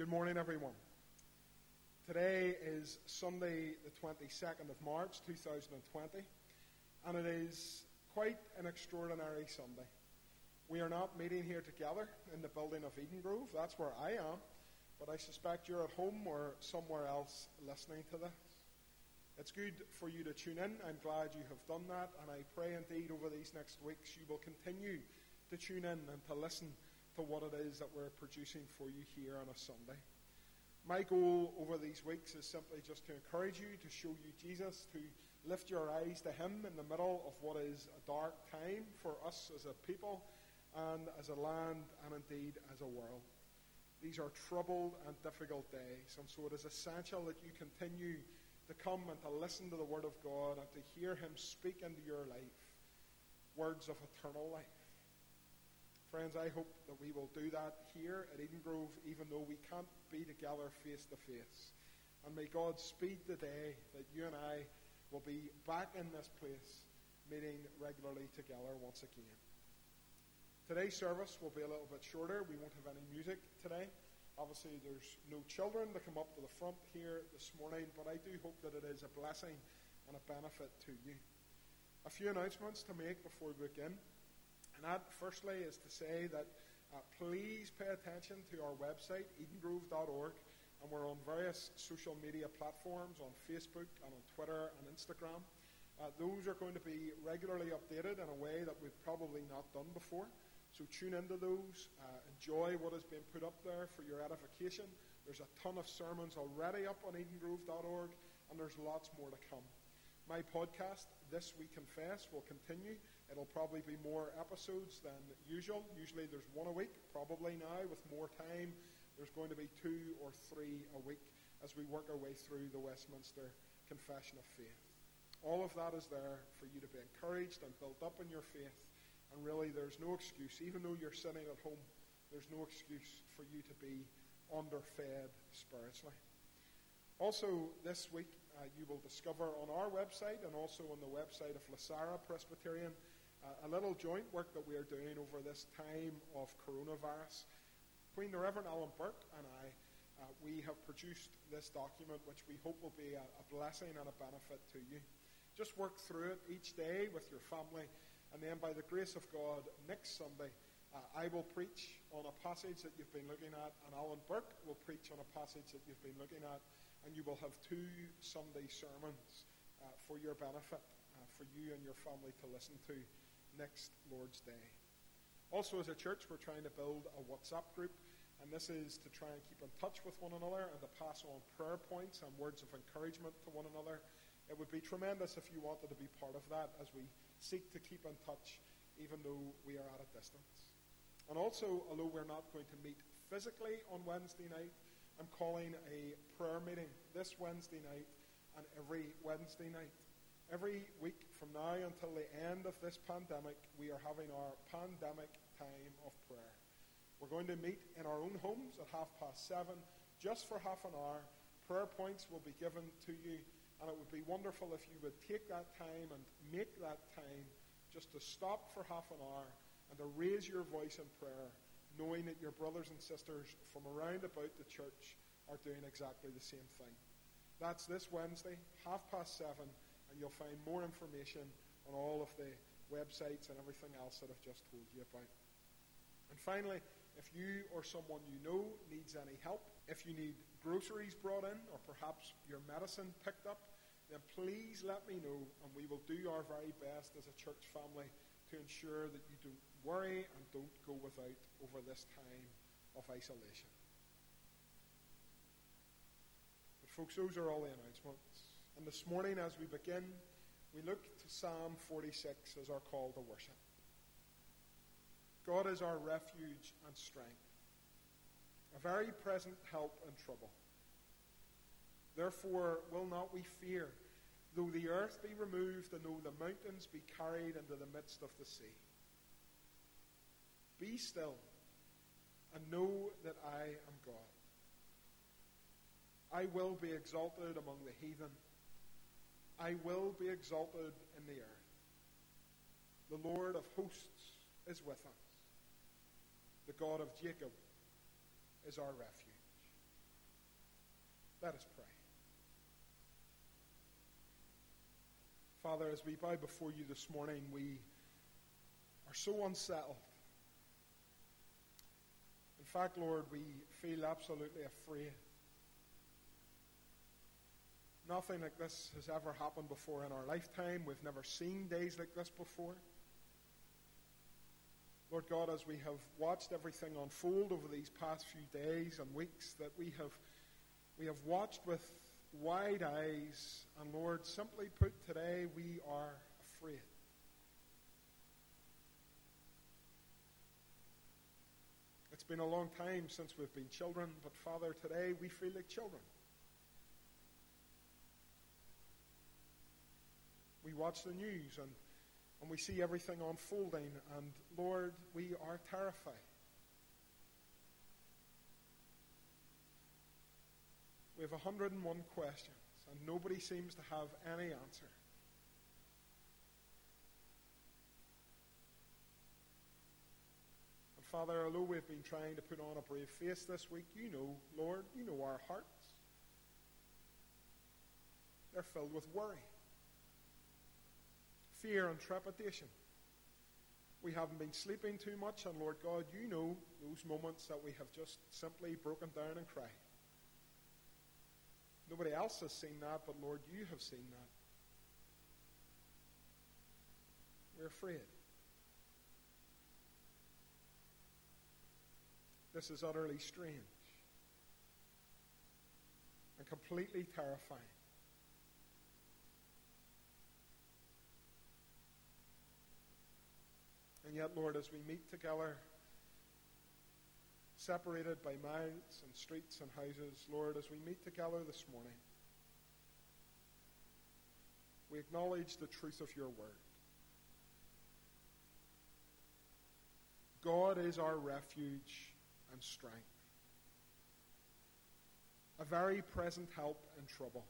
Good morning, everyone. Today is Sunday, the 22nd of March, 2020, and it is quite an extraordinary Sunday. We are not meeting here together in the building of Eden Grove. That's where I am, but I suspect you're at home or somewhere else listening to this. It's good for you to tune in. I'm glad you have done that, and I pray indeed over these next weeks you will continue to tune in and to listen to what it is that we're producing for you here on a Sunday. My goal over these weeks is simply just to encourage you, to show you Jesus, to lift your eyes to him in the middle of what is a dark time for us as a people and as a land and indeed as a world. These are troubled and difficult days, and so it is essential that you continue to come and to listen to the Word of God and to hear him speak into your life, words of eternal life. Friends, I hope that we will do that here at Eden Grove, even though we can't be together face to face. And may God speed the day that you and I will be back in this place, meeting regularly together once again. Today's service will be a little bit shorter. We won't have any music today. Obviously, there's no children to come up to the front here this morning, but I do hope that it is a blessing and a benefit to you. A few announcements to make before we begin. And that, firstly, is to say that please pay attention to our website, edengrove.org, and we're on various social media platforms, on Facebook and on Twitter and Instagram. Those are going to be regularly updated in a way that we've probably not done before. So tune into those, enjoy what has been put up there for your edification. There's a ton of sermons already up on edengrove.org, and there's lots more to come. My podcast, This We Confess, will continue. It'll probably be more episodes than usual. Usually there's one a week, probably now with more time, there's going to be two or three a week as we work our way through the Westminster Confession of Faith. All of that is there for you to be encouraged and built up in your faith. And really there's no excuse, even though you're sitting at home, there's no excuse for you to be underfed spiritually. Also, this week you will discover on our website and also on the website of Lasara Presbyterian a little joint work that we are doing over this time of coronavirus. Between the Reverend Alan Burke and I, we have produced this document, which we hope will be a blessing and a benefit to you. Just work through it each day with your family, and then by the grace of God, next Sunday, I will preach on a passage that you've been looking at, and Alan Burke will preach on a passage that you've been looking at, and you will have two Sunday sermons for your benefit, for you and your family to listen to next Lord's Day. Also, as a church, we're trying to build a WhatsApp group, and this is to try and keep in touch with one another and to pass on prayer points and words of encouragement to one another. It would be tremendous if you wanted to be part of that as we seek to keep in touch even though we are at a distance. And also, although we're not going to meet physically on Wednesday night, I'm calling a prayer meeting this Wednesday night and every Wednesday night. Every week from now until the end of this pandemic, we are having our pandemic time of prayer. We're going to meet in our own homes at 7:30, just for half an hour. Prayer points will be given to you, and it would be wonderful if you would take that time and make that time just to stop for half an hour and to raise your voice in prayer, knowing that your brothers and sisters from around about the church are doing exactly the same thing. That's this Wednesday, 7:30, and you'll find more information on all of the websites and everything else that I've just told you about. And finally, if you or someone you know needs any help, if you need groceries brought in or perhaps your medicine picked up, then please let me know, and we will do our very best as a church family to ensure that you don't worry and don't go without over this time of isolation. But folks, those are all the announcements. And this morning as we begin, we look to Psalm 46 as our call to worship. God is our refuge and strength, a very present help in trouble. Therefore will not we fear, though the earth be removed, and though the mountains be carried into the midst of the sea. Be still, and know that I am God. I will be exalted among the heathen. I will be exalted in the earth. The Lord of hosts is with us. The God of Jacob is our refuge. Let us pray. Father, as we bow before you this morning, we are so unsettled. In fact, Lord, we feel absolutely afraid. Nothing like this has ever happened before in our lifetime. We've never seen days like this before. Lord God, as we have watched everything unfold over these past few days and weeks, that we have watched with wide eyes, and Lord, simply put, today we are afraid. It's been a long time since we've been children, but Father, today we feel like children. We watch the news and we see everything unfolding, and Lord, we are terrified. We have 101 questions, and nobody seems to have any answer. And Father, although we've been trying to put on a brave face this week, you know, Lord, you know our hearts. They're filled with worry, fear, and trepidation. We haven't been sleeping too much, and Lord God, you know those moments that we have just simply broken down and cried. Nobody else has seen that, but Lord, you have seen that. We're afraid. This is utterly strange and completely terrifying. And yet, Lord, as we meet together, separated by miles and streets and houses, Lord, as we meet together this morning, we acknowledge the truth of your word. God is our refuge and strength, a very present help in trouble.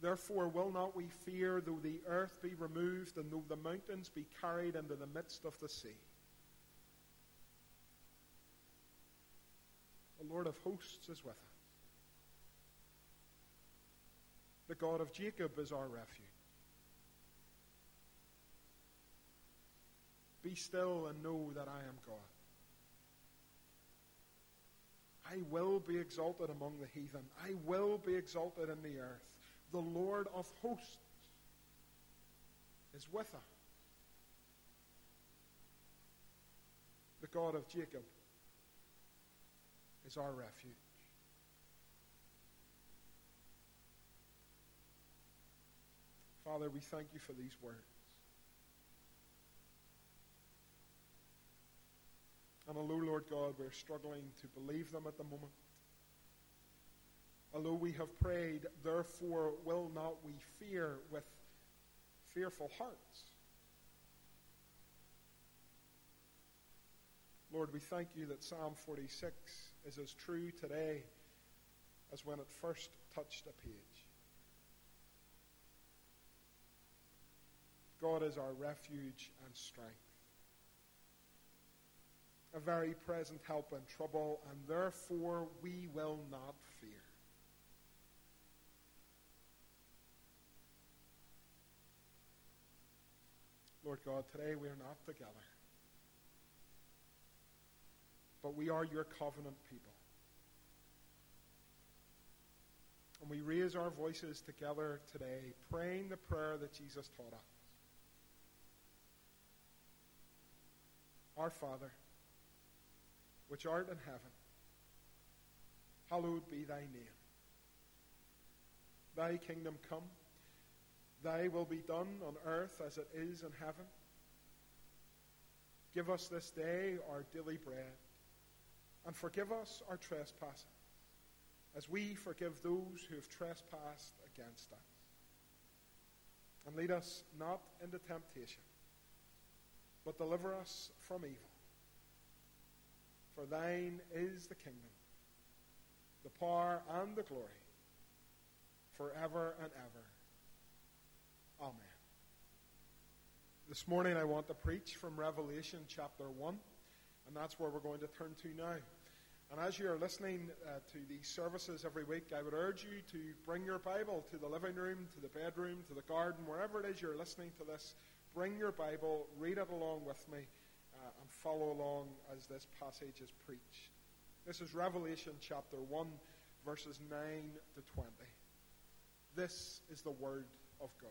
Therefore will not we fear, though the earth be removed, and though the mountains be carried into the midst of the sea. The Lord of hosts is with us. The God of Jacob is our refuge. Be still and know that I am God. I will be exalted among the heathen. I will be exalted in the earth. The Lord of hosts is with us. The God of Jacob is our refuge. Father, we thank you for these words. And although, Lord God, we're struggling to believe them at the moment, although we have prayed, therefore will not we fear, with fearful hearts, Lord, we thank you that Psalm 46 is as true today as when it first touched a page. God is our refuge and strength, a very present help in trouble, and therefore we will not fear. Lord God, today we are not together, but we are your covenant people. And we raise our voices together today, praying the prayer that Jesus taught us. Our Father, which art in heaven, hallowed be thy name. Thy kingdom come, thy will be done on earth as it is in heaven. Give us this day our daily bread, and forgive us our trespasses, as we forgive those who have trespassed against us. And lead us not into temptation, but deliver us from evil. For thine is the kingdom, the power, and the glory, forever and ever. Amen. This morning I want to preach from Revelation chapter 1, and that's where we're going to turn to now. And as you are listening to these services every week, I would urge you to bring your Bible to the living room, to the bedroom, to the garden, wherever it is you're listening to this. Bring your Bible, read it along with me, and follow along as this passage is preached. This is Revelation chapter 1, verses 9 to 20. This is the word of God.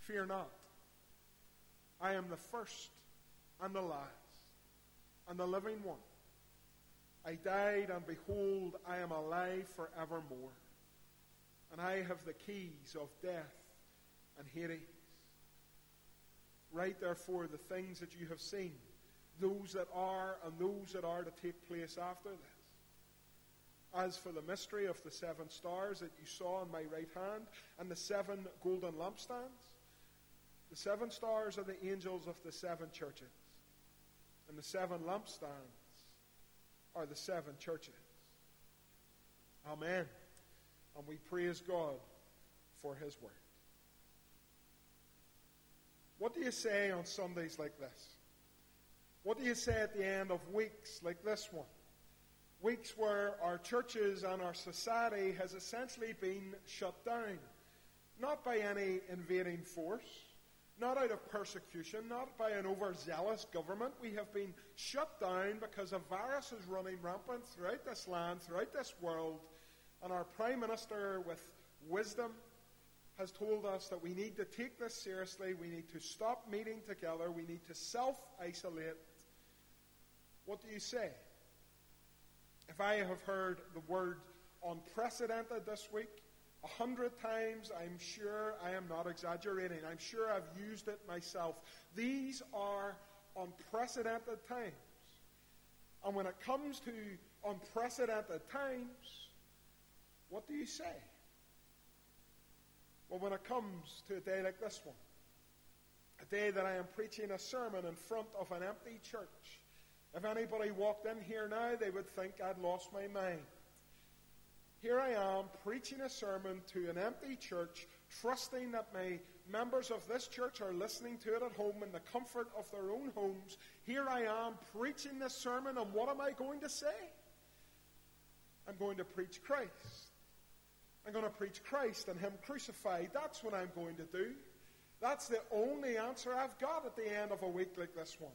"Fear not, I am the first and the last and the living one. I died, and behold, I am alive forevermore, and I have the keys of death and Hades. Write therefore the things that you have seen, those that are and those that are to take place after this. As for the mystery of the 7 stars that you saw in my right hand, and the 7 golden lampstands, the 7 stars are the angels of the 7 churches, and the 7 lampstands are the 7 churches." Amen. And we praise God for his word. What do you say on Sundays like this? What do you say at the end of weeks like this one? Weeks where our churches and our society has essentially been shut down. Not by any invading force, not out of persecution, not by an overzealous government. We have been shut down because a virus is running rampant throughout this land, throughout this world, and our Prime Minister, with wisdom, has told us that we need to take this seriously, we need to stop meeting together, we need to self-isolate. What do you say? If I have heard the word unprecedented this week, 100 times, I'm sure I am not exaggerating. I'm sure I've used it myself. These are unprecedented times. And when it comes to unprecedented times, what do you say? Well, when it comes to a day like this one, a day that I am preaching a sermon in front of an empty church, if anybody walked in here now, they would think I'd lost my mind. Here I am preaching a sermon to an empty church, trusting that my members of this church are listening to it at home in the comfort of their own homes. Here I am preaching this sermon, and what am I going to say? I'm going to preach Christ. I'm going to preach Christ and him crucified. That's what I'm going to do. That's the only answer I've got at the end of a week like this one.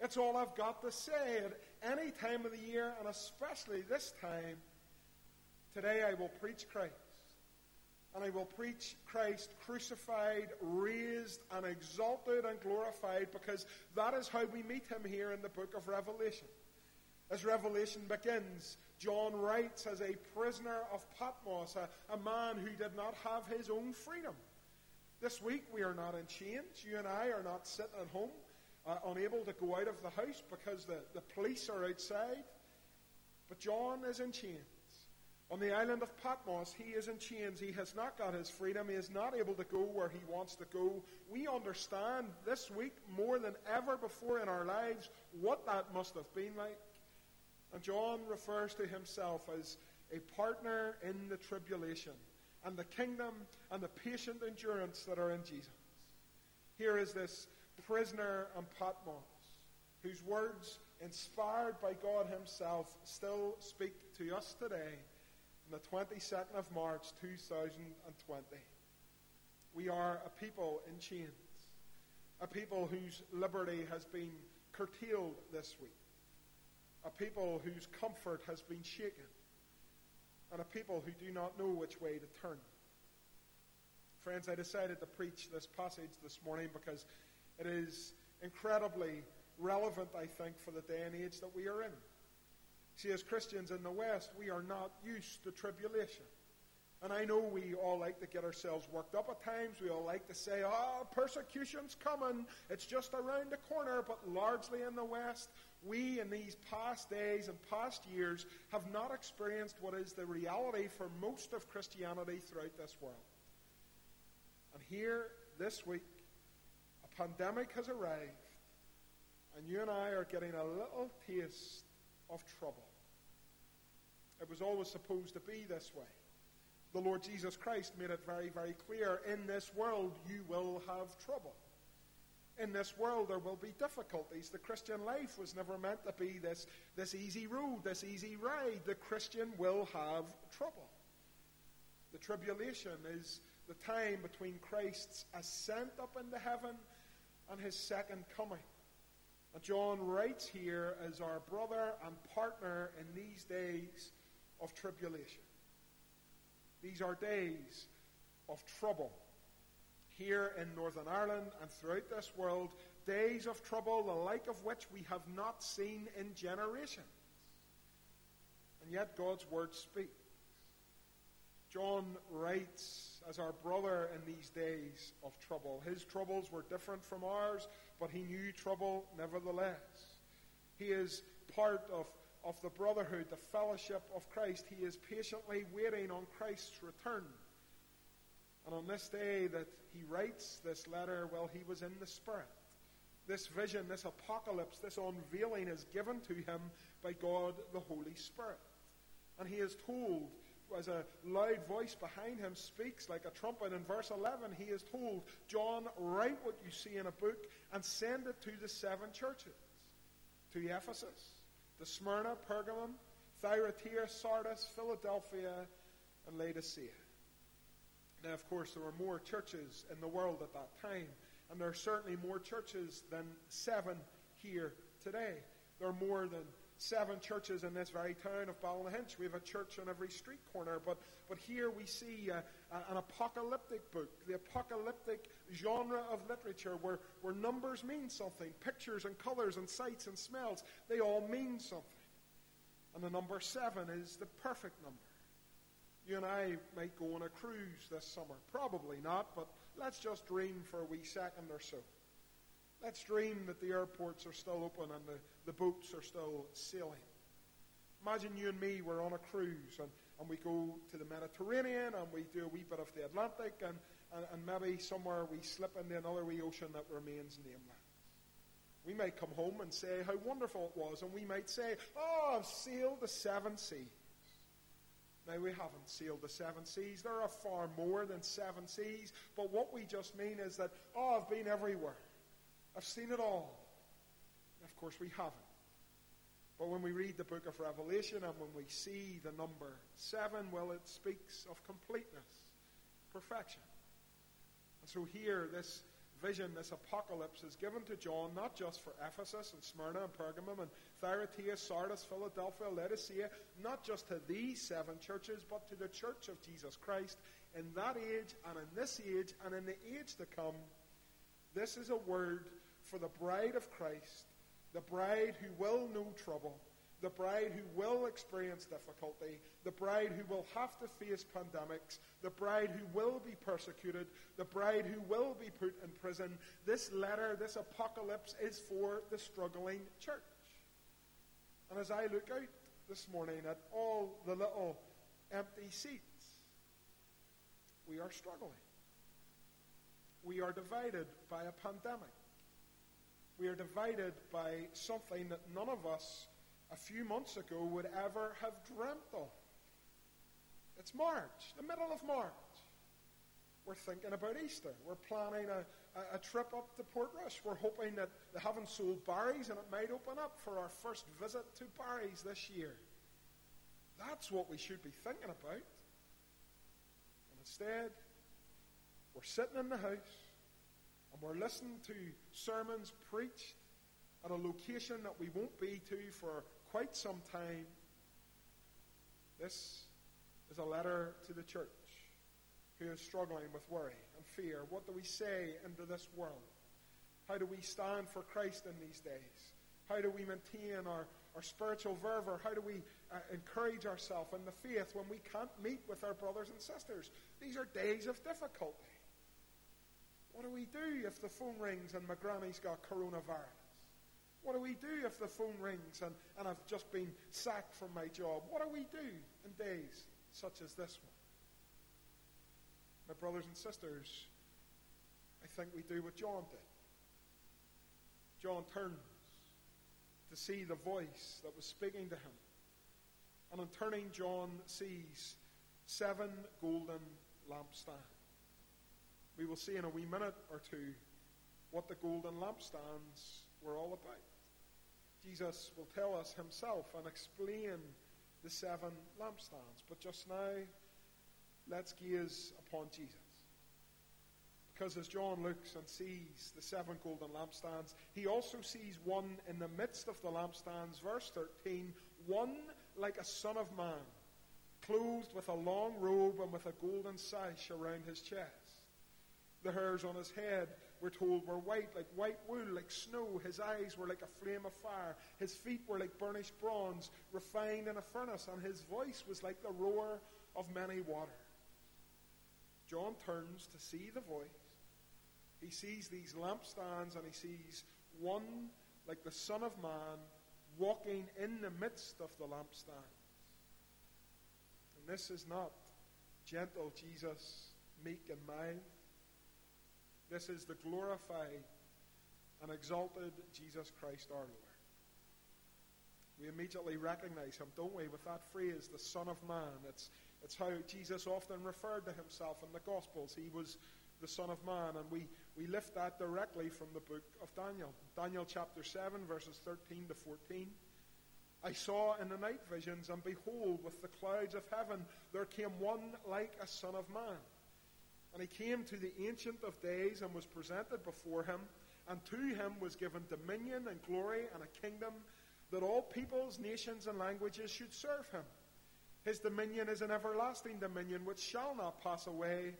It's all I've got to say at any time of the year, and especially this time. Today I will preach Christ, and I will preach Christ crucified, raised, and exalted and glorified, because that is how we meet him here in the book of Revelation. As Revelation begins, John writes as a prisoner of Patmos, a man who did not have his own freedom. This week we are not in chains. You and I are not sitting at home, unable to go out of the house because the police are outside. But John is in chains. On the island of Patmos, he is in chains. He has not got his freedom. He is not able to go where he wants to go. We understand this week more than ever before in our lives what that must have been like. And John refers to himself as a partner in the tribulation and the kingdom and the patient endurance that are in Jesus. Here is this prisoner on Patmos, whose words, inspired by God himself, still speak to us today on the 22nd of March, 2020. We are a people in chains, a people whose liberty has been curtailed this week, a people whose comfort has been shaken, and a people who do not know which way to turn. Friends, I decided to preach this passage this morning because it is incredibly relevant, I think, for the day and age that we are in. See, as Christians in the West, we are not used to tribulation. And I know we all like to get ourselves worked up at times. We all like to say, persecution's coming. It's just around the corner. But largely in the West, we in these past days and past years have not experienced what is the reality for most of Christianity throughout this world. And here, this week, a pandemic has arrived, and you and I are getting a little taste of trouble. It was always supposed to be this way. The Lord Jesus Christ made it very, very clear, in this world you will have trouble. In this world there will be difficulties. The Christian life was never meant to be this easy road, this easy ride. The Christian will have trouble. The tribulation is the time between Christ's ascent up into heaven and his second coming. And John writes here as our brother and partner in these days of tribulation. These are days of trouble. Here in Northern Ireland and throughout this world, days of trouble, the like of which we have not seen in generations. And yet God's word speaks. John writes as our brother in these days of trouble. His troubles were different from ours, but he knew trouble nevertheless. He is part of the brotherhood, the fellowship of Christ. He is patiently waiting on Christ's return. And on this day that he writes this letter, well, he was in the Spirit. This vision, this apocalypse, this unveiling is given to him by God the Holy Spirit. And he is told, as a loud voice behind him speaks like a trumpet, in verse 11, he is told, John, write what you see in a book and send it to the seven churches, to Ephesus, to Smyrna, Pergamum, Thyatira, Sardis, Philadelphia, and Laodicea. Now, of course, there were more churches in the world at that time, and there are certainly more churches than seven here today. There are more than seven churches in this very town of Ballynahinch. We have a church on every street corner, but here we see an apocalyptic book, the apocalyptic genre of literature where numbers mean something. Pictures and colors and sights and smells, they all mean something. And the number seven is the perfect number. You and I might go on a cruise this summer. Probably not, but let's just dream for a wee second or so. Let's dream that the airports are still open and the boats are still sailing. Imagine you and me, we're on a cruise and we go to the Mediterranean and we do a wee bit of the Atlantic and maybe somewhere we slip into another wee ocean that remains nameless. We might come home and say how wonderful it was, and we might say, I've sailed the seven seas. Now, we haven't sailed the seven seas. There are far more than seven seas, but what we just mean is that, I've been everywhere. I've seen it all. Of course, we haven't. But when we read the book of Revelation and when we see the number seven, well, it speaks of completeness, perfection. And so here, this vision, this apocalypse is given to John, not just for Ephesus and Smyrna and Pergamum and Thyatira, Sardis, Philadelphia, Laodicea, not just to these seven churches, but to the church of Jesus Christ in that age and in this age and in the age to come. This is a word for the bride of Christ, the bride who will know trouble, the bride who will experience difficulty, the bride who will have to face pandemics, the bride who will be persecuted, the bride who will be put in prison. This letter, this apocalypse, is for the struggling church. And as I look out this morning at all the little empty seats, we are struggling. We are divided by a pandemic. We are divided by something that none of us a few months ago would ever have dreamt of. It's March, the middle of March. We're thinking about Easter. We're planning a trip up to Portrush. We're hoping that they haven't sold Barry's and it might open up for our first visit to Barry's this year. That's what we should be thinking about. And instead, we're sitting in the house and we're listening to sermons preached at a location that we won't be to for quite some time. This is a letter to the church who is struggling with worry and fear. What do we say into this world? How do we stand for Christ in these days? How do we maintain our spiritual fervor? How do we encourage ourselves in the faith when we can't meet with our brothers and sisters? These are days of difficulty. What do we do if the phone rings and my granny's got coronavirus? What do we do if the phone rings and I've just been sacked from my job? What do we do in days such as this one? My brothers and sisters, I think we do what John did. John turns to see the voice that was speaking to him. And in turning, John sees 7 golden lampstands. We will see in a wee minute or two what the golden lampstands were all about. Jesus will tell us himself and explain the 7 lampstands. But just now, let's gaze upon Jesus. Because as John looks and sees the 7 golden lampstands, he also sees one in the midst of the lampstands. Verse 13, one like a son of man, clothed with a long robe and with a golden sash around his chest. The hairs on his head, we're told, were white, like white wool, like snow. His eyes were like a flame of fire. His feet were like burnished bronze, refined in a furnace, and his voice was like the roar of many waters. John turns to see the voice. He sees these lampstands, and he sees one like the Son of Man walking in the midst of the lampstands. And this is not gentle Jesus, meek and mild. This is the glorified and exalted Jesus Christ our Lord. We immediately recognize him, don't we, with that phrase, the Son of Man. It's how Jesus often referred to himself in the Gospels. He was the Son of Man, and we lift that directly from the book of Daniel. Daniel chapter 7, verses 13 to 14. I saw in the night visions, and behold, with the clouds of heaven, there came one like a son of man. And he came to the Ancient of Days and was presented before him, and to him was given dominion and glory and a kingdom, that all peoples, nations, and languages should serve him. His dominion is an everlasting dominion which shall not pass away,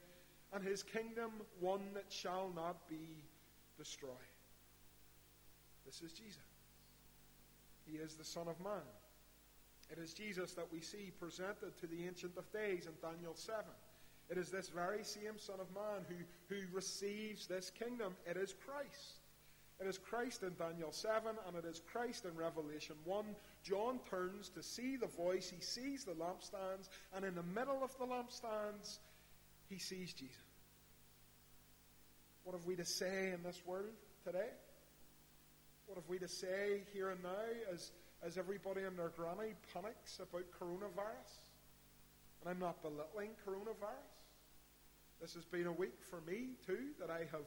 and his kingdom one that shall not be destroyed. This is Jesus. He is the Son of Man. It is Jesus that we see presented to the Ancient of Days in Daniel 7. It is this very same Son of Man who receives this kingdom. It is Christ. It is Christ in Daniel 7, and it is Christ in Revelation 1. John turns to see the voice. He sees the lampstands, and in the middle of the lampstands, he sees Jesus. What have we to say in this world today? What have we to say here and now as everybody and their granny panics about coronavirus? And I'm not belittling coronavirus. This has been a week for me, too, that I have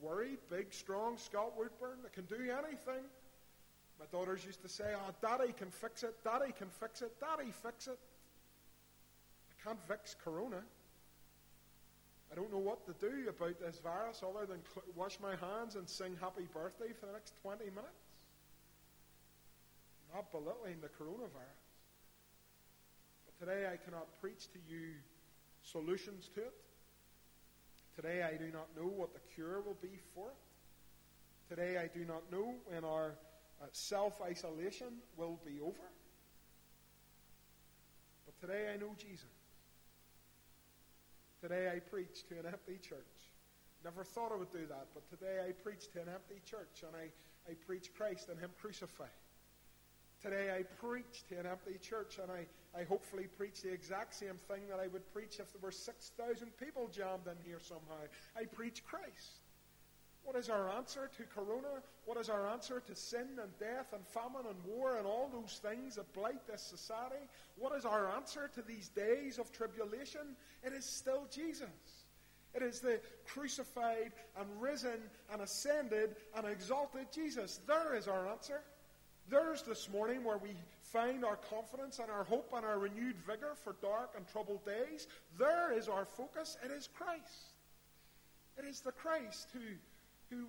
worried. Big, strong Scott Woodburn that can do anything. My daughters used to say, oh, Daddy can fix it, Daddy can fix it, Daddy fix it. I can't fix corona. I don't know what to do about this virus other than wash my hands and sing happy birthday for the next 20 minutes. I'm not belittling the coronavirus. Today I cannot preach to you solutions to it. Today I do not know what the cure will be for it. Today I do not know when our self-isolation will be over. But today I know Jesus. Today I preach to an empty church. Never thought I would do that, but today I preach to an empty church, and I preach Christ and him crucified. Today I preach to an empty church, and I hopefully preach the exact same thing that I would preach if there were 6,000 people jammed in here somehow. I preach Christ. What is our answer to corona? What is our answer to sin and death and famine and war and all those things that blight this society? What is our answer to these days of tribulation? It is still Jesus. It is the crucified and risen and ascended and exalted Jesus. There is our answer. There's this morning where we find our confidence and our hope and our renewed vigor for dark and troubled days. There is our focus. It is Christ. It is the Christ who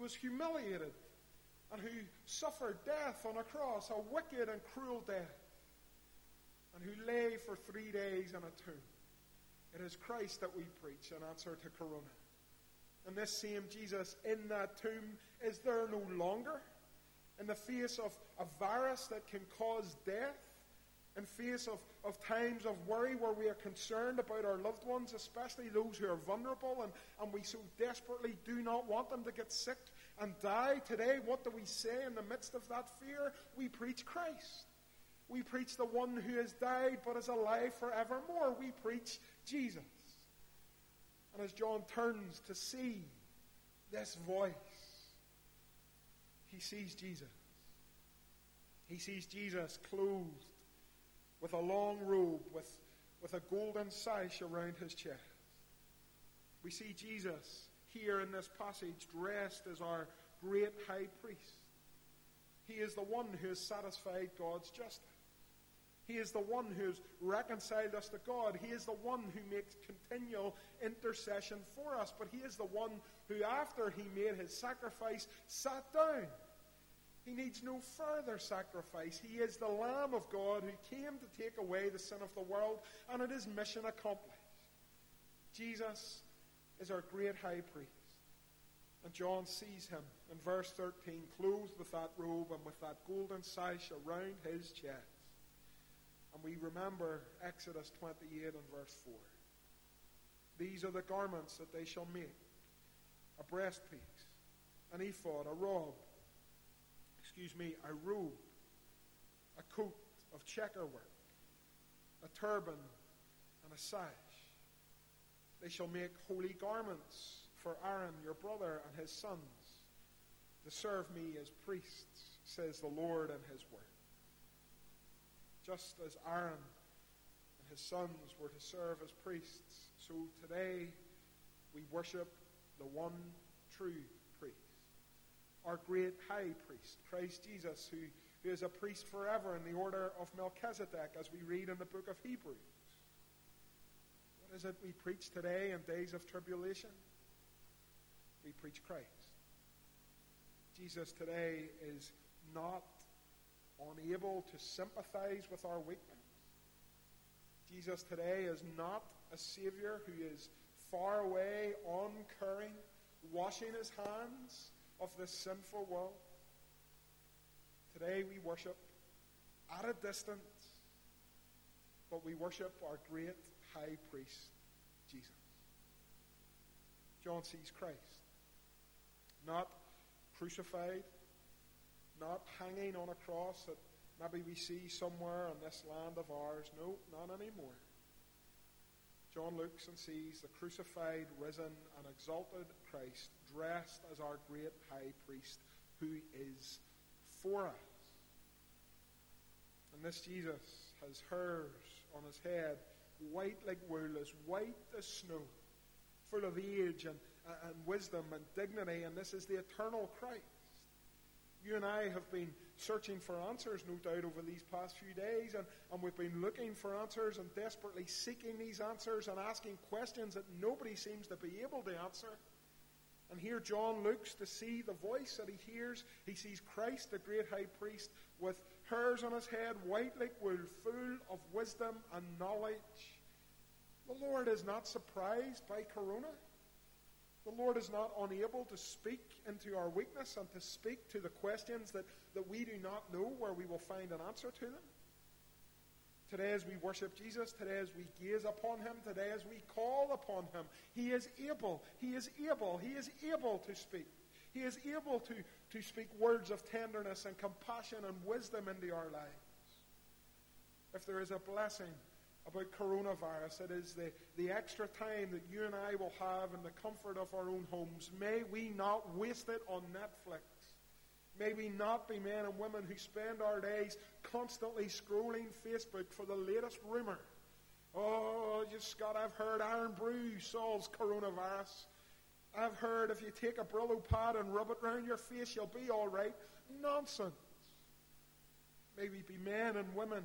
was humiliated and who suffered death on a cross, a wicked and cruel death, and who lay for 3 days in a tomb. It is Christ that we preach in answer to corona. And this same Jesus in that tomb is there no longer. In the face of a virus that can cause death, in face of times of worry where we are concerned about our loved ones, especially those who are vulnerable, and we so desperately do not want them to get sick and die today, what do we say in the midst of that fear? We preach Christ. We preach the one who has died but is alive forevermore. We preach Jesus. And as John turns to see this voice, he sees Jesus. He sees Jesus clothed with a long robe, with a golden sash around his chest. We see Jesus here in this passage dressed as our great high priest. He is the one who has satisfied God's justice. He is the one who has reconciled us to God. He is the one who makes continual intercession for us. But he is the one who, after he made his sacrifice, sat down. He needs no further sacrifice. He is the Lamb of God who came to take away the sin of the world, and it is mission accomplished. Jesus is our great high priest. And John sees him in verse 13, clothed with that robe and with that golden sash around his chest. And we remember Exodus 28 and verse 4. These are the garments that they shall make: a breastpiece, an ephod, a robe, a coat of checkerwork, a turban, and a sash. They shall make holy garments for Aaron your brother and his sons, to serve me as priests, says the Lord in his word. Just as Aaron and his sons were to serve as priests, so today we worship the one true priest, our great high priest, Christ Jesus, who is a priest forever in the order of Melchizedek, as we read in the book of Hebrews. What is it we preach today in days of tribulation? We preach Christ. Jesus today is not unable to sympathize with our weakness. Jesus today is not a Savior who is far away, uncaring, washing his hands of this sinful world. Today we worship at a distance, but we worship our great high priest, Jesus. John sees Christ, not crucified, not hanging on a cross that maybe we see somewhere in this land of ours. No, not anymore. John looks and sees the crucified, risen, and exalted Christ dressed as our great high priest who is for us. And this Jesus has hairs on his head, white like wool, as white as snow, full of age and wisdom and dignity, and this is the eternal Christ. You and I have been searching for answers, no doubt, over these past few days, and we've been looking for answers and desperately seeking these answers and asking questions that nobody seems to be able to answer. And here John looks to see the voice that he hears. He sees Christ, the great high priest, with hairs on his head, white like wool, full of wisdom and knowledge. The Lord is not surprised by corona. The Lord is not unable to speak into our weakness and to speak to the questions that we do not know where we will find an answer to them. Today as we worship Jesus, today as we gaze upon him, today as we call upon him, he is able, he is able, he is able to speak. He is able to speak words of tenderness and compassion and wisdom into our lives. If there is a blessing, about coronavirus. It is the extra time that you and I will have in the comfort of our own homes. May we not waste it on Netflix. May we not be men and women who spend our days constantly scrolling Facebook for the latest rumor. Oh, just Scott, I've heard Iron Brew solves coronavirus. I've heard if you take a Brillo pad and rub it around your face, you'll be all right. Nonsense. May we be men and women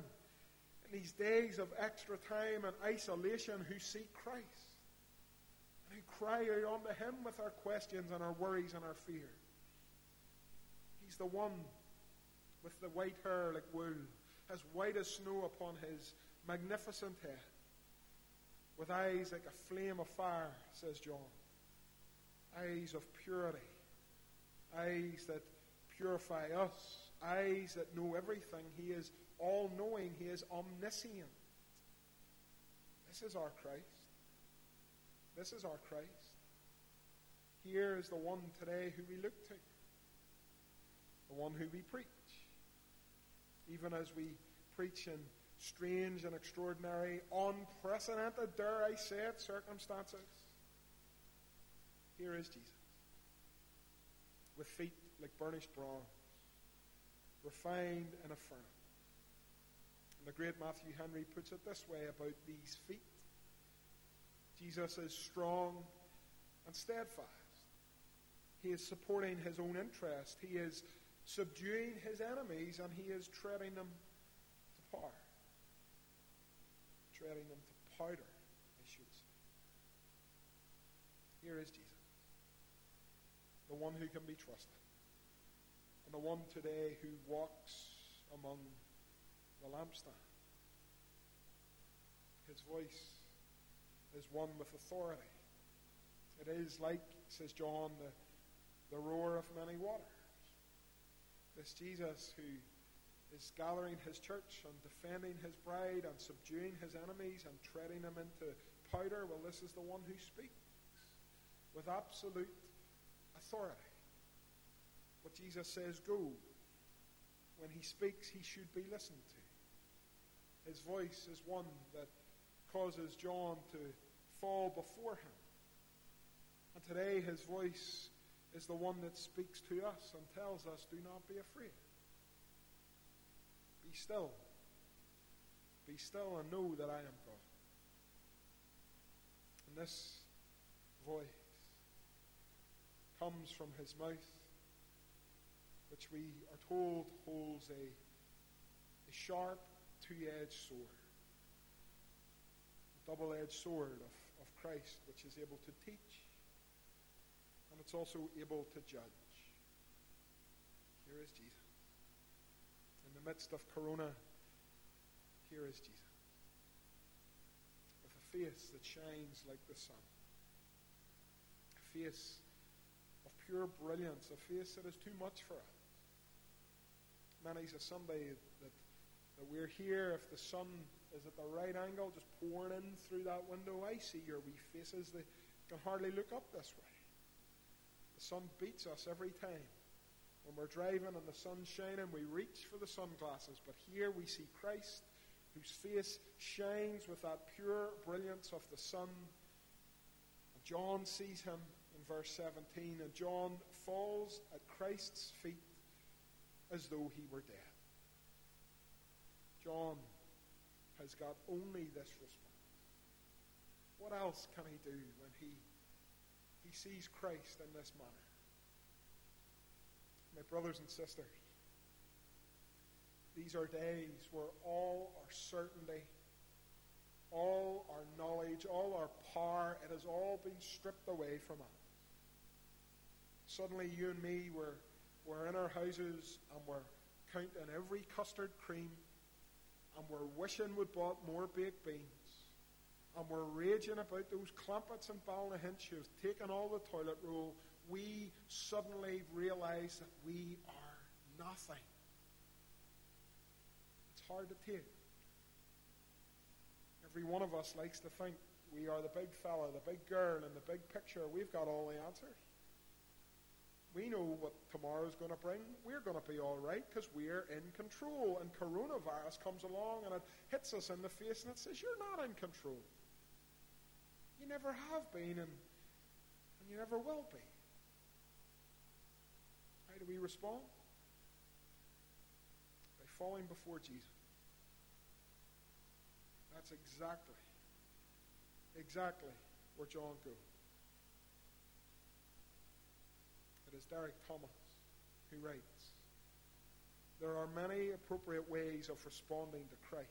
in these days of extra time and isolation who seek Christ and who cry out unto Him with our questions and our worries and our fears. He's the one with the white hair like wool, as white as snow upon his magnificent head, with eyes like a flame of fire, says John. Eyes of purity. Eyes that purify us. Eyes that know everything. He is all-knowing. He is omniscient. This is our Christ. This is our Christ. Here is the one today who we look to. The one who we preach. Even as we preach in strange and extraordinary, unprecedented, dare I say it, circumstances. Here is Jesus, with feet like burnished bronze, refined and affirmed. And the great Matthew Henry puts it this way about these feet. Jesus is strong and steadfast. He is supporting his own interest. He is subduing his enemies, and he is treading them to powder. Treading them to powder, I should say. Here is Jesus, the one who can be trusted, and the one today who walks among the lampstand. His voice is one with authority. It is like, says John, the roar of many waters. This Jesus who is gathering his church and defending his bride and subduing his enemies and treading them into powder, well, this is the one who speaks with absolute authority. What Jesus says, go. When he speaks, he should be listened to. His voice is one that causes John to fall before him. And today his voice is the one that speaks to us and tells us, do not be afraid. Be still. Be still and know that I am God. And this voice comes from his mouth, which we are told holds a sharp two-edged sword. The double-edged sword of Christ, which is able to teach, and it's also able to judge. Here is Jesus. In the midst of corona, here is Jesus, with a face that shines like the sun. A face of pure brilliance, a face that is too much for us. Many's a Sunday that we're here, if the sun is at the right angle, just pouring in through that window, I see your wee faces that can hardly look up this way. The sun beats us every time. When we're driving and the sun's shining, we reach for the sunglasses. But here we see Christ, whose face shines with that pure brilliance of the sun. And John sees him in verse 17, and John falls at Christ's feet as though he were dead. John has got only this response. What else can he do when he sees Christ in this manner? My brothers and sisters, these are days where all our certainty, all our knowledge, all our power, it has all been stripped away from us. Suddenly you and me, we're in our houses and we're counting every custard cream, and we're wishing we'd bought more baked beans, and we're raging about those clampets and Ballynahinch who've taken all the toilet roll. We suddenly realize that we are nothing. It's hard to take. Every one of us likes to think we are the big fella, the big girl, and the big picture. We've got all the answers. We know what tomorrow's going to bring. We're going to be all right because we're in control. And coronavirus comes along and it hits us in the face and it says, you're not in control. You never have been and you never will be. How do we respond? By falling before Jesus. That's exactly where John goes. It is Derek Thomas who writes, there are many appropriate ways of responding to Christ.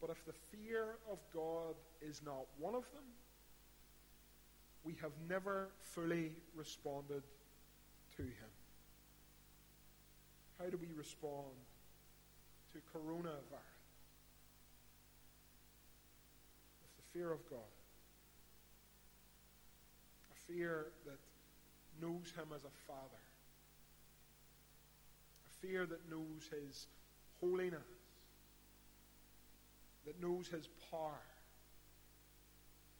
But if the fear of God is not one of them, we have never fully responded to him. How do we respond to coronavirus? Fear of God, a fear that knows him as a father, a fear that knows his holiness, that knows his power,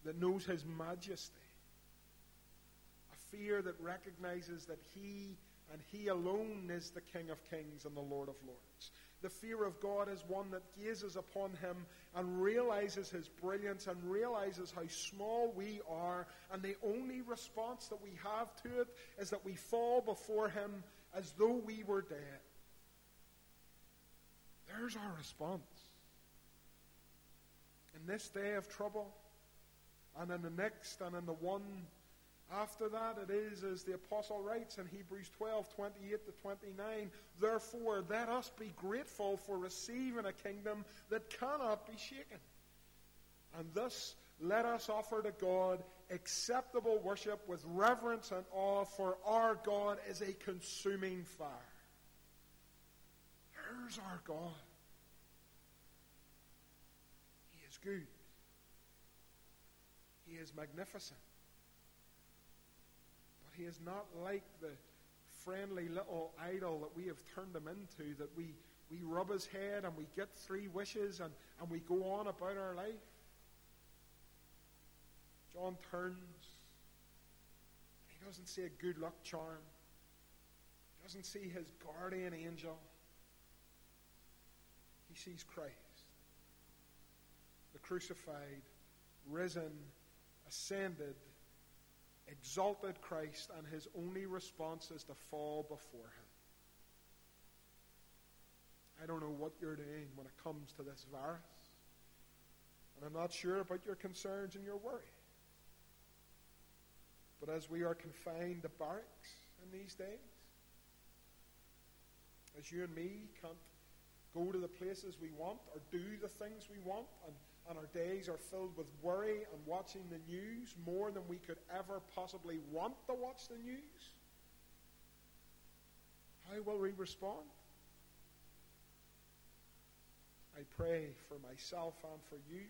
that knows his majesty, a fear that recognizes that he and he alone is the King of Kings and the Lord of Lords. The fear of God is one that gazes upon him and realizes his brilliance and realizes how small we are, and the only response that we have to it is that we fall before him as though we were dead. There's our response. In this day of trouble, and in the next, and in the one after that, it is as the apostle writes in Hebrews 12:28-29, therefore let us be grateful for receiving a kingdom that cannot be shaken. And thus let us offer to God acceptable worship with reverence and awe, for our God is a consuming fire. There's our God. He is good. He is magnificent. He is not like the friendly little idol that we have turned him into, that we rub his head and we get three wishes and we go on about our life. John turns. He doesn't see a good luck charm. He doesn't see his guardian angel. He sees Christ, the crucified, risen, ascended, exalted Christ, and his only response is to fall before him. I don't know what you're doing when it comes to this virus, and I'm not sure about your concerns and your worry. But as we are confined to barracks in these days, as you and me can't go to the places we want or do the things we want, and our days are filled with worry and watching the news more than we could ever possibly want to watch the news, how will we respond? I pray for myself and for you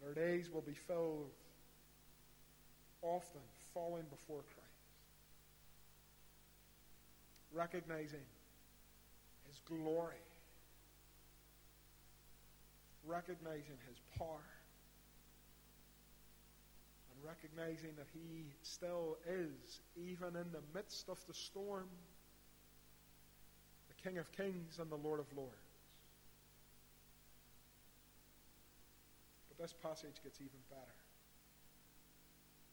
that our days will be filled often falling before Christ, recognizing his glory, recognizing his power, and recognizing that he still is, even in the midst of the storm, the King of Kings and the Lord of Lords. But this passage gets even better.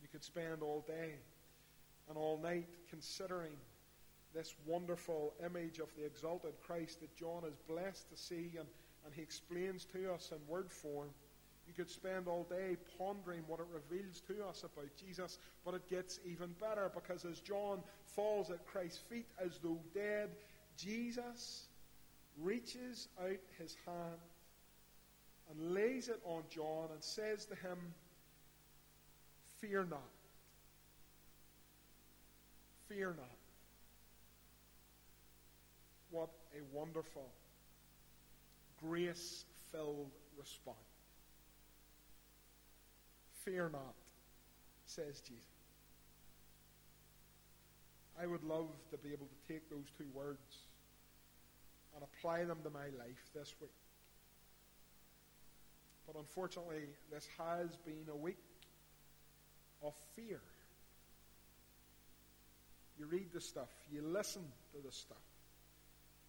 You could spend all day and all night considering this wonderful image of the exalted Christ that John is blessed to see, and he explains to us in word form. You could spend all day pondering what it reveals to us about Jesus, but it gets even better, because as John falls at Christ's feet as though dead, Jesus reaches out his hand and lays it on John and says to him, fear not. Fear not. What a wonderful, grace-filled response. Fear not, says Jesus. I would love to be able to take those two words and apply them to my life this week. But unfortunately, this has been a week of fear You read the stuff. You listen to the stuff.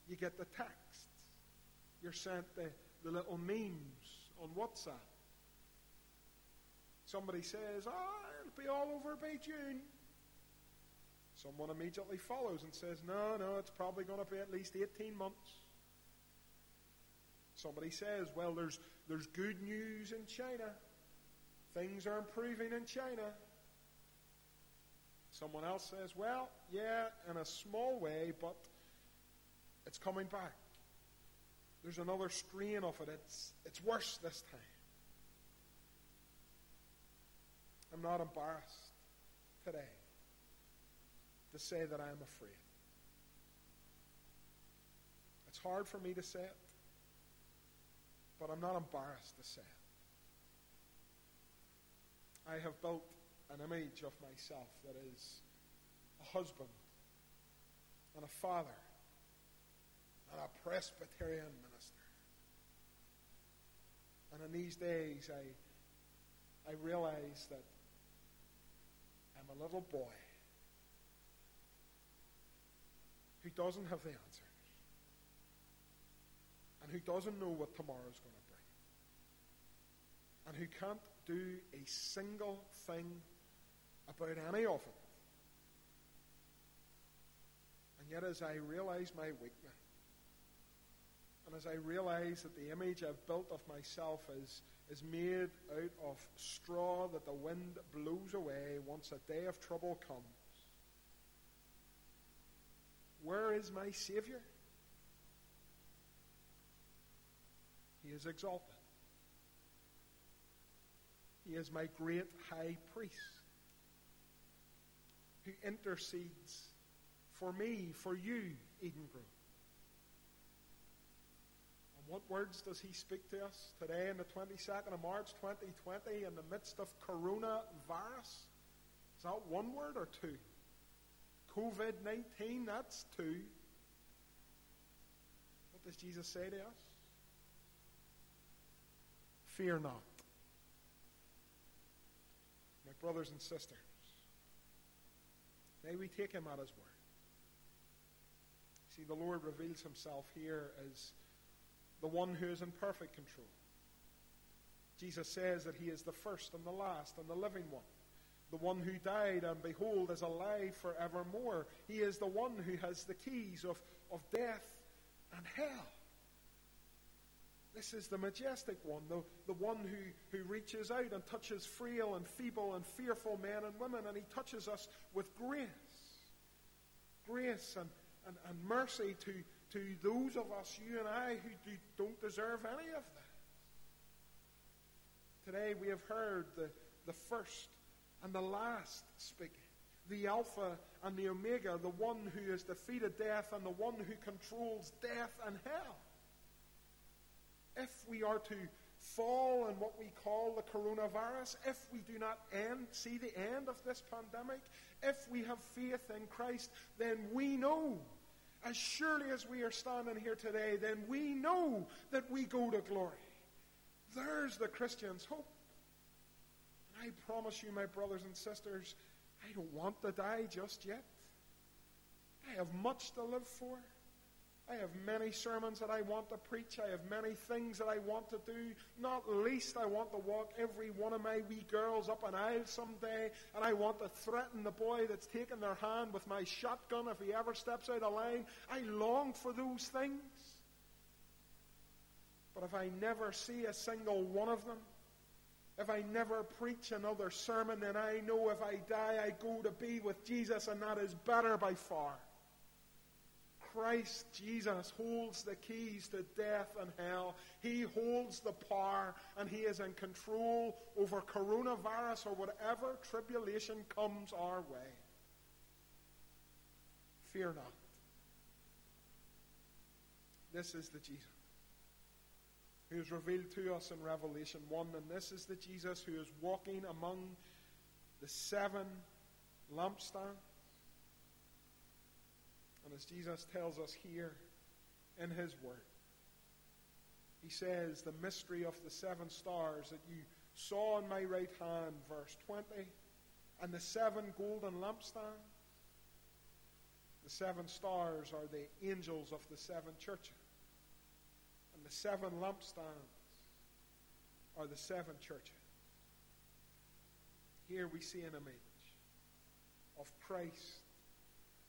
You get the texts. You're sent the little memes on WhatsApp. Somebody says, it'll be all over by June. Someone immediately follows and says, no, it's probably going to be at least 18 months. Somebody says, well, there's good news in China. Things are improving in China. Someone else says, well, yeah, in a small way, but it's coming back. There's another strain of it. It's worse this time. I'm not embarrassed today to say that I'm afraid. It's hard for me to say it, but I'm not embarrassed to say it. I have built an image of myself that is a husband and a father and a Presbyterian minister. And in these days, I realize that I'm a little boy who doesn't have the answers and who doesn't know what tomorrow's going to bring and who can't do a single thing about any of it. And yet as I realize my weakness, and as I realize that the image I've built of myself is made out of straw that the wind blows away once a day of trouble comes, where is my Savior? He is exalted. He is my great high priest who intercedes for me, for you, Eden Grove. What words does he speak to us today on the 22nd of March, 2020, in the midst of coronavirus? Is that one word or two? COVID-19, that's two. What does Jesus say to us? Fear not. My brothers and sisters, may we take him at his word. See, the Lord reveals himself here as the one who is in perfect control. Jesus says that he is the first and the last and the living one, the one who died and behold is alive forevermore. He is the one who has the keys of death and hell. This is the majestic one, the one who reaches out and touches frail and feeble and fearful men and women, and he touches us with grace and mercy to those of us, you and I, who don't deserve any of that. Today we have heard the first and the last speaking, the Alpha and the Omega, the one who has defeated death and the one who controls death and hell. If we are to fall in what we call the coronavirus, if we do not see the end of this pandemic, if we have faith in Christ, then we know, as surely as we are standing here today, then we know that we go to glory. There's the Christian's hope. And I promise you, my brothers and sisters, I don't want to die just yet. I have much to live for. I have many sermons that I want to preach. I have many things that I want to do. Not least, I want to walk every one of my wee girls up an aisle someday, and I want to threaten the boy that's taken their hand with my shotgun if he ever steps out of line. I long for those things. But if I never see a single one of them, if I never preach another sermon, then I know if I die, I go to be with Jesus, and that is better by far. Christ Jesus holds the keys to death and hell. He holds the power, and he is in control over coronavirus or whatever tribulation comes our way. Fear not. This is the Jesus who is revealed to us in Revelation 1, and this is the Jesus who is walking among the seven lampstands. And as Jesus tells us here in his word, he says, the mystery of the seven stars that you saw in my right hand, verse 20, and the seven golden lampstands. The seven stars are the angels of the seven churches. And the seven lampstands are the seven churches. Here we see an image of Christ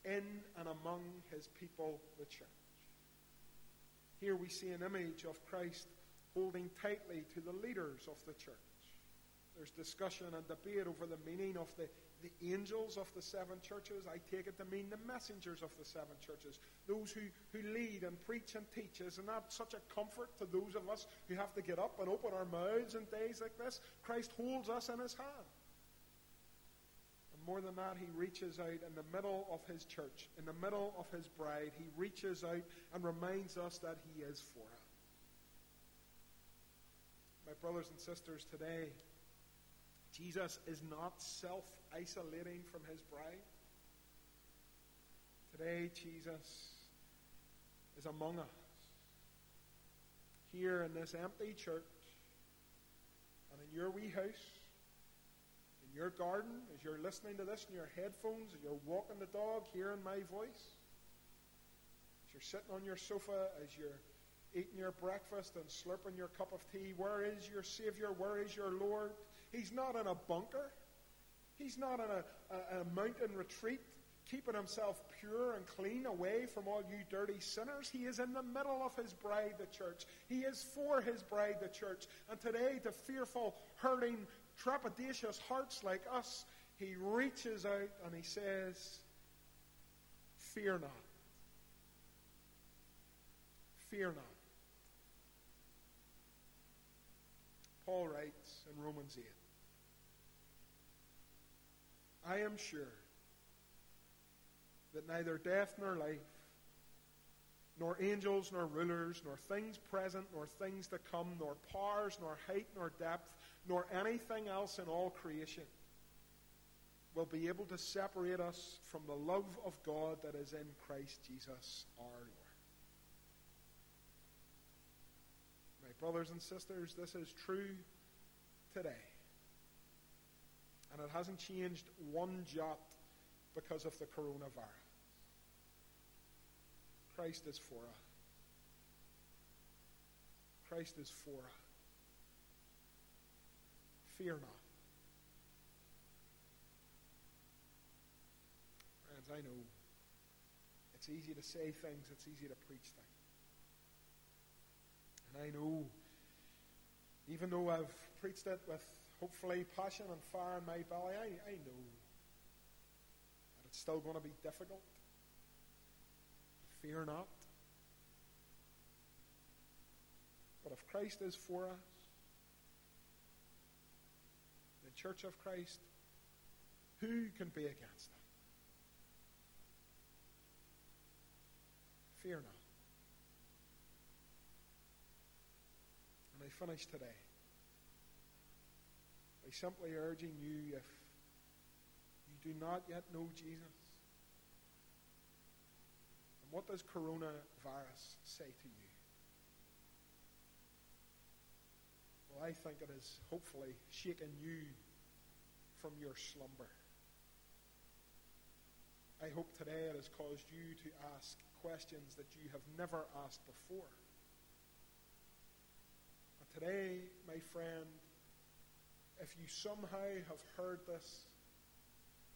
in and among his people, the church. Here we see an image of Christ holding tightly to the leaders of the church. There's discussion and debate over the meaning of the angels of the seven churches. I take it to mean the messengers of the seven churches, those who lead and preach and teach. Isn't that such a comfort to those of us who have to get up and open our mouths in days like this? Christ holds us in his hand. And more than that, he reaches out in the middle of his church, in the middle of his bride. He reaches out and reminds us that he is for us. My brothers and sisters, today, Jesus is not self-isolating from his bride. Today, Jesus is among us, here in this empty church, and in your wee house, in your garden, as you're listening to this in your headphones, as you're walking the dog, hearing my voice, as you're sitting on your sofa, as you're eating your breakfast and slurping your cup of tea. Where is your Savior? Where is your Lord? He's not in a bunker. He's not in a mountain retreat, keeping himself pure and clean away from all you dirty sinners. He is in the middle of his bride, the church. He is for his bride, the church. And today, to fearful, hurting, trepidatious hearts like us, he reaches out and he says, "Fear not. Fear not." Paul writes in Romans 8, "I am sure that neither death nor life, nor angels nor rulers, nor things present, nor things to come, nor powers, nor height, nor depth, nor anything else in all creation will be able to separate us from the love of God that is in Christ Jesus our Lord." Brothers and sisters, this is true today. And it hasn't changed one jot because of the coronavirus. Christ is for us. Christ is for us. Fear not. Friends, I know it's easy to say things, it's easy to preach things. I know, even though I've preached it with, hopefully, passion and fire in my belly, I know that it's still going to be difficult. Fear not. But if Christ is for us, the Church of Christ, who can be against it? Fear not. I finish today by simply urging you, if you do not yet know Jesus, and what does coronavirus say to you? Well, I think it is hopefully shaking you from your slumber. I hope today it has caused you to ask questions that you have never asked before. Today, my friend, if you somehow have heard this,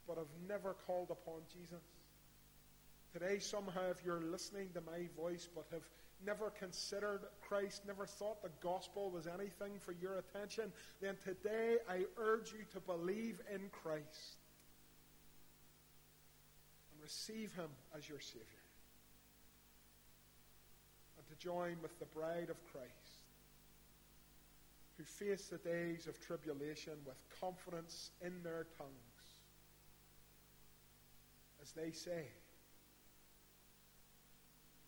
but have never called upon Jesus, today somehow if you're listening to my voice, but have never considered Christ, never thought the gospel was anything for your attention, then today I urge you to believe in Christ and receive him as your Savior, and to join with the bride of Christ, who face the days of tribulation with confidence in their tongues, as they say,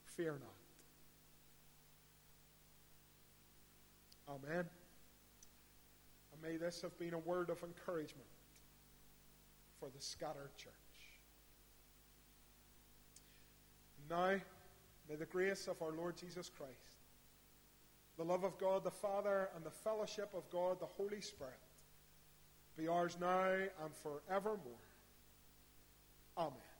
"Fear not." Amen. And may this have been a word of encouragement for the scattered church. Now, may the grace of our Lord Jesus Christ, the love of God the Father, and the fellowship of God the Holy Spirit be ours now and forevermore. Amen.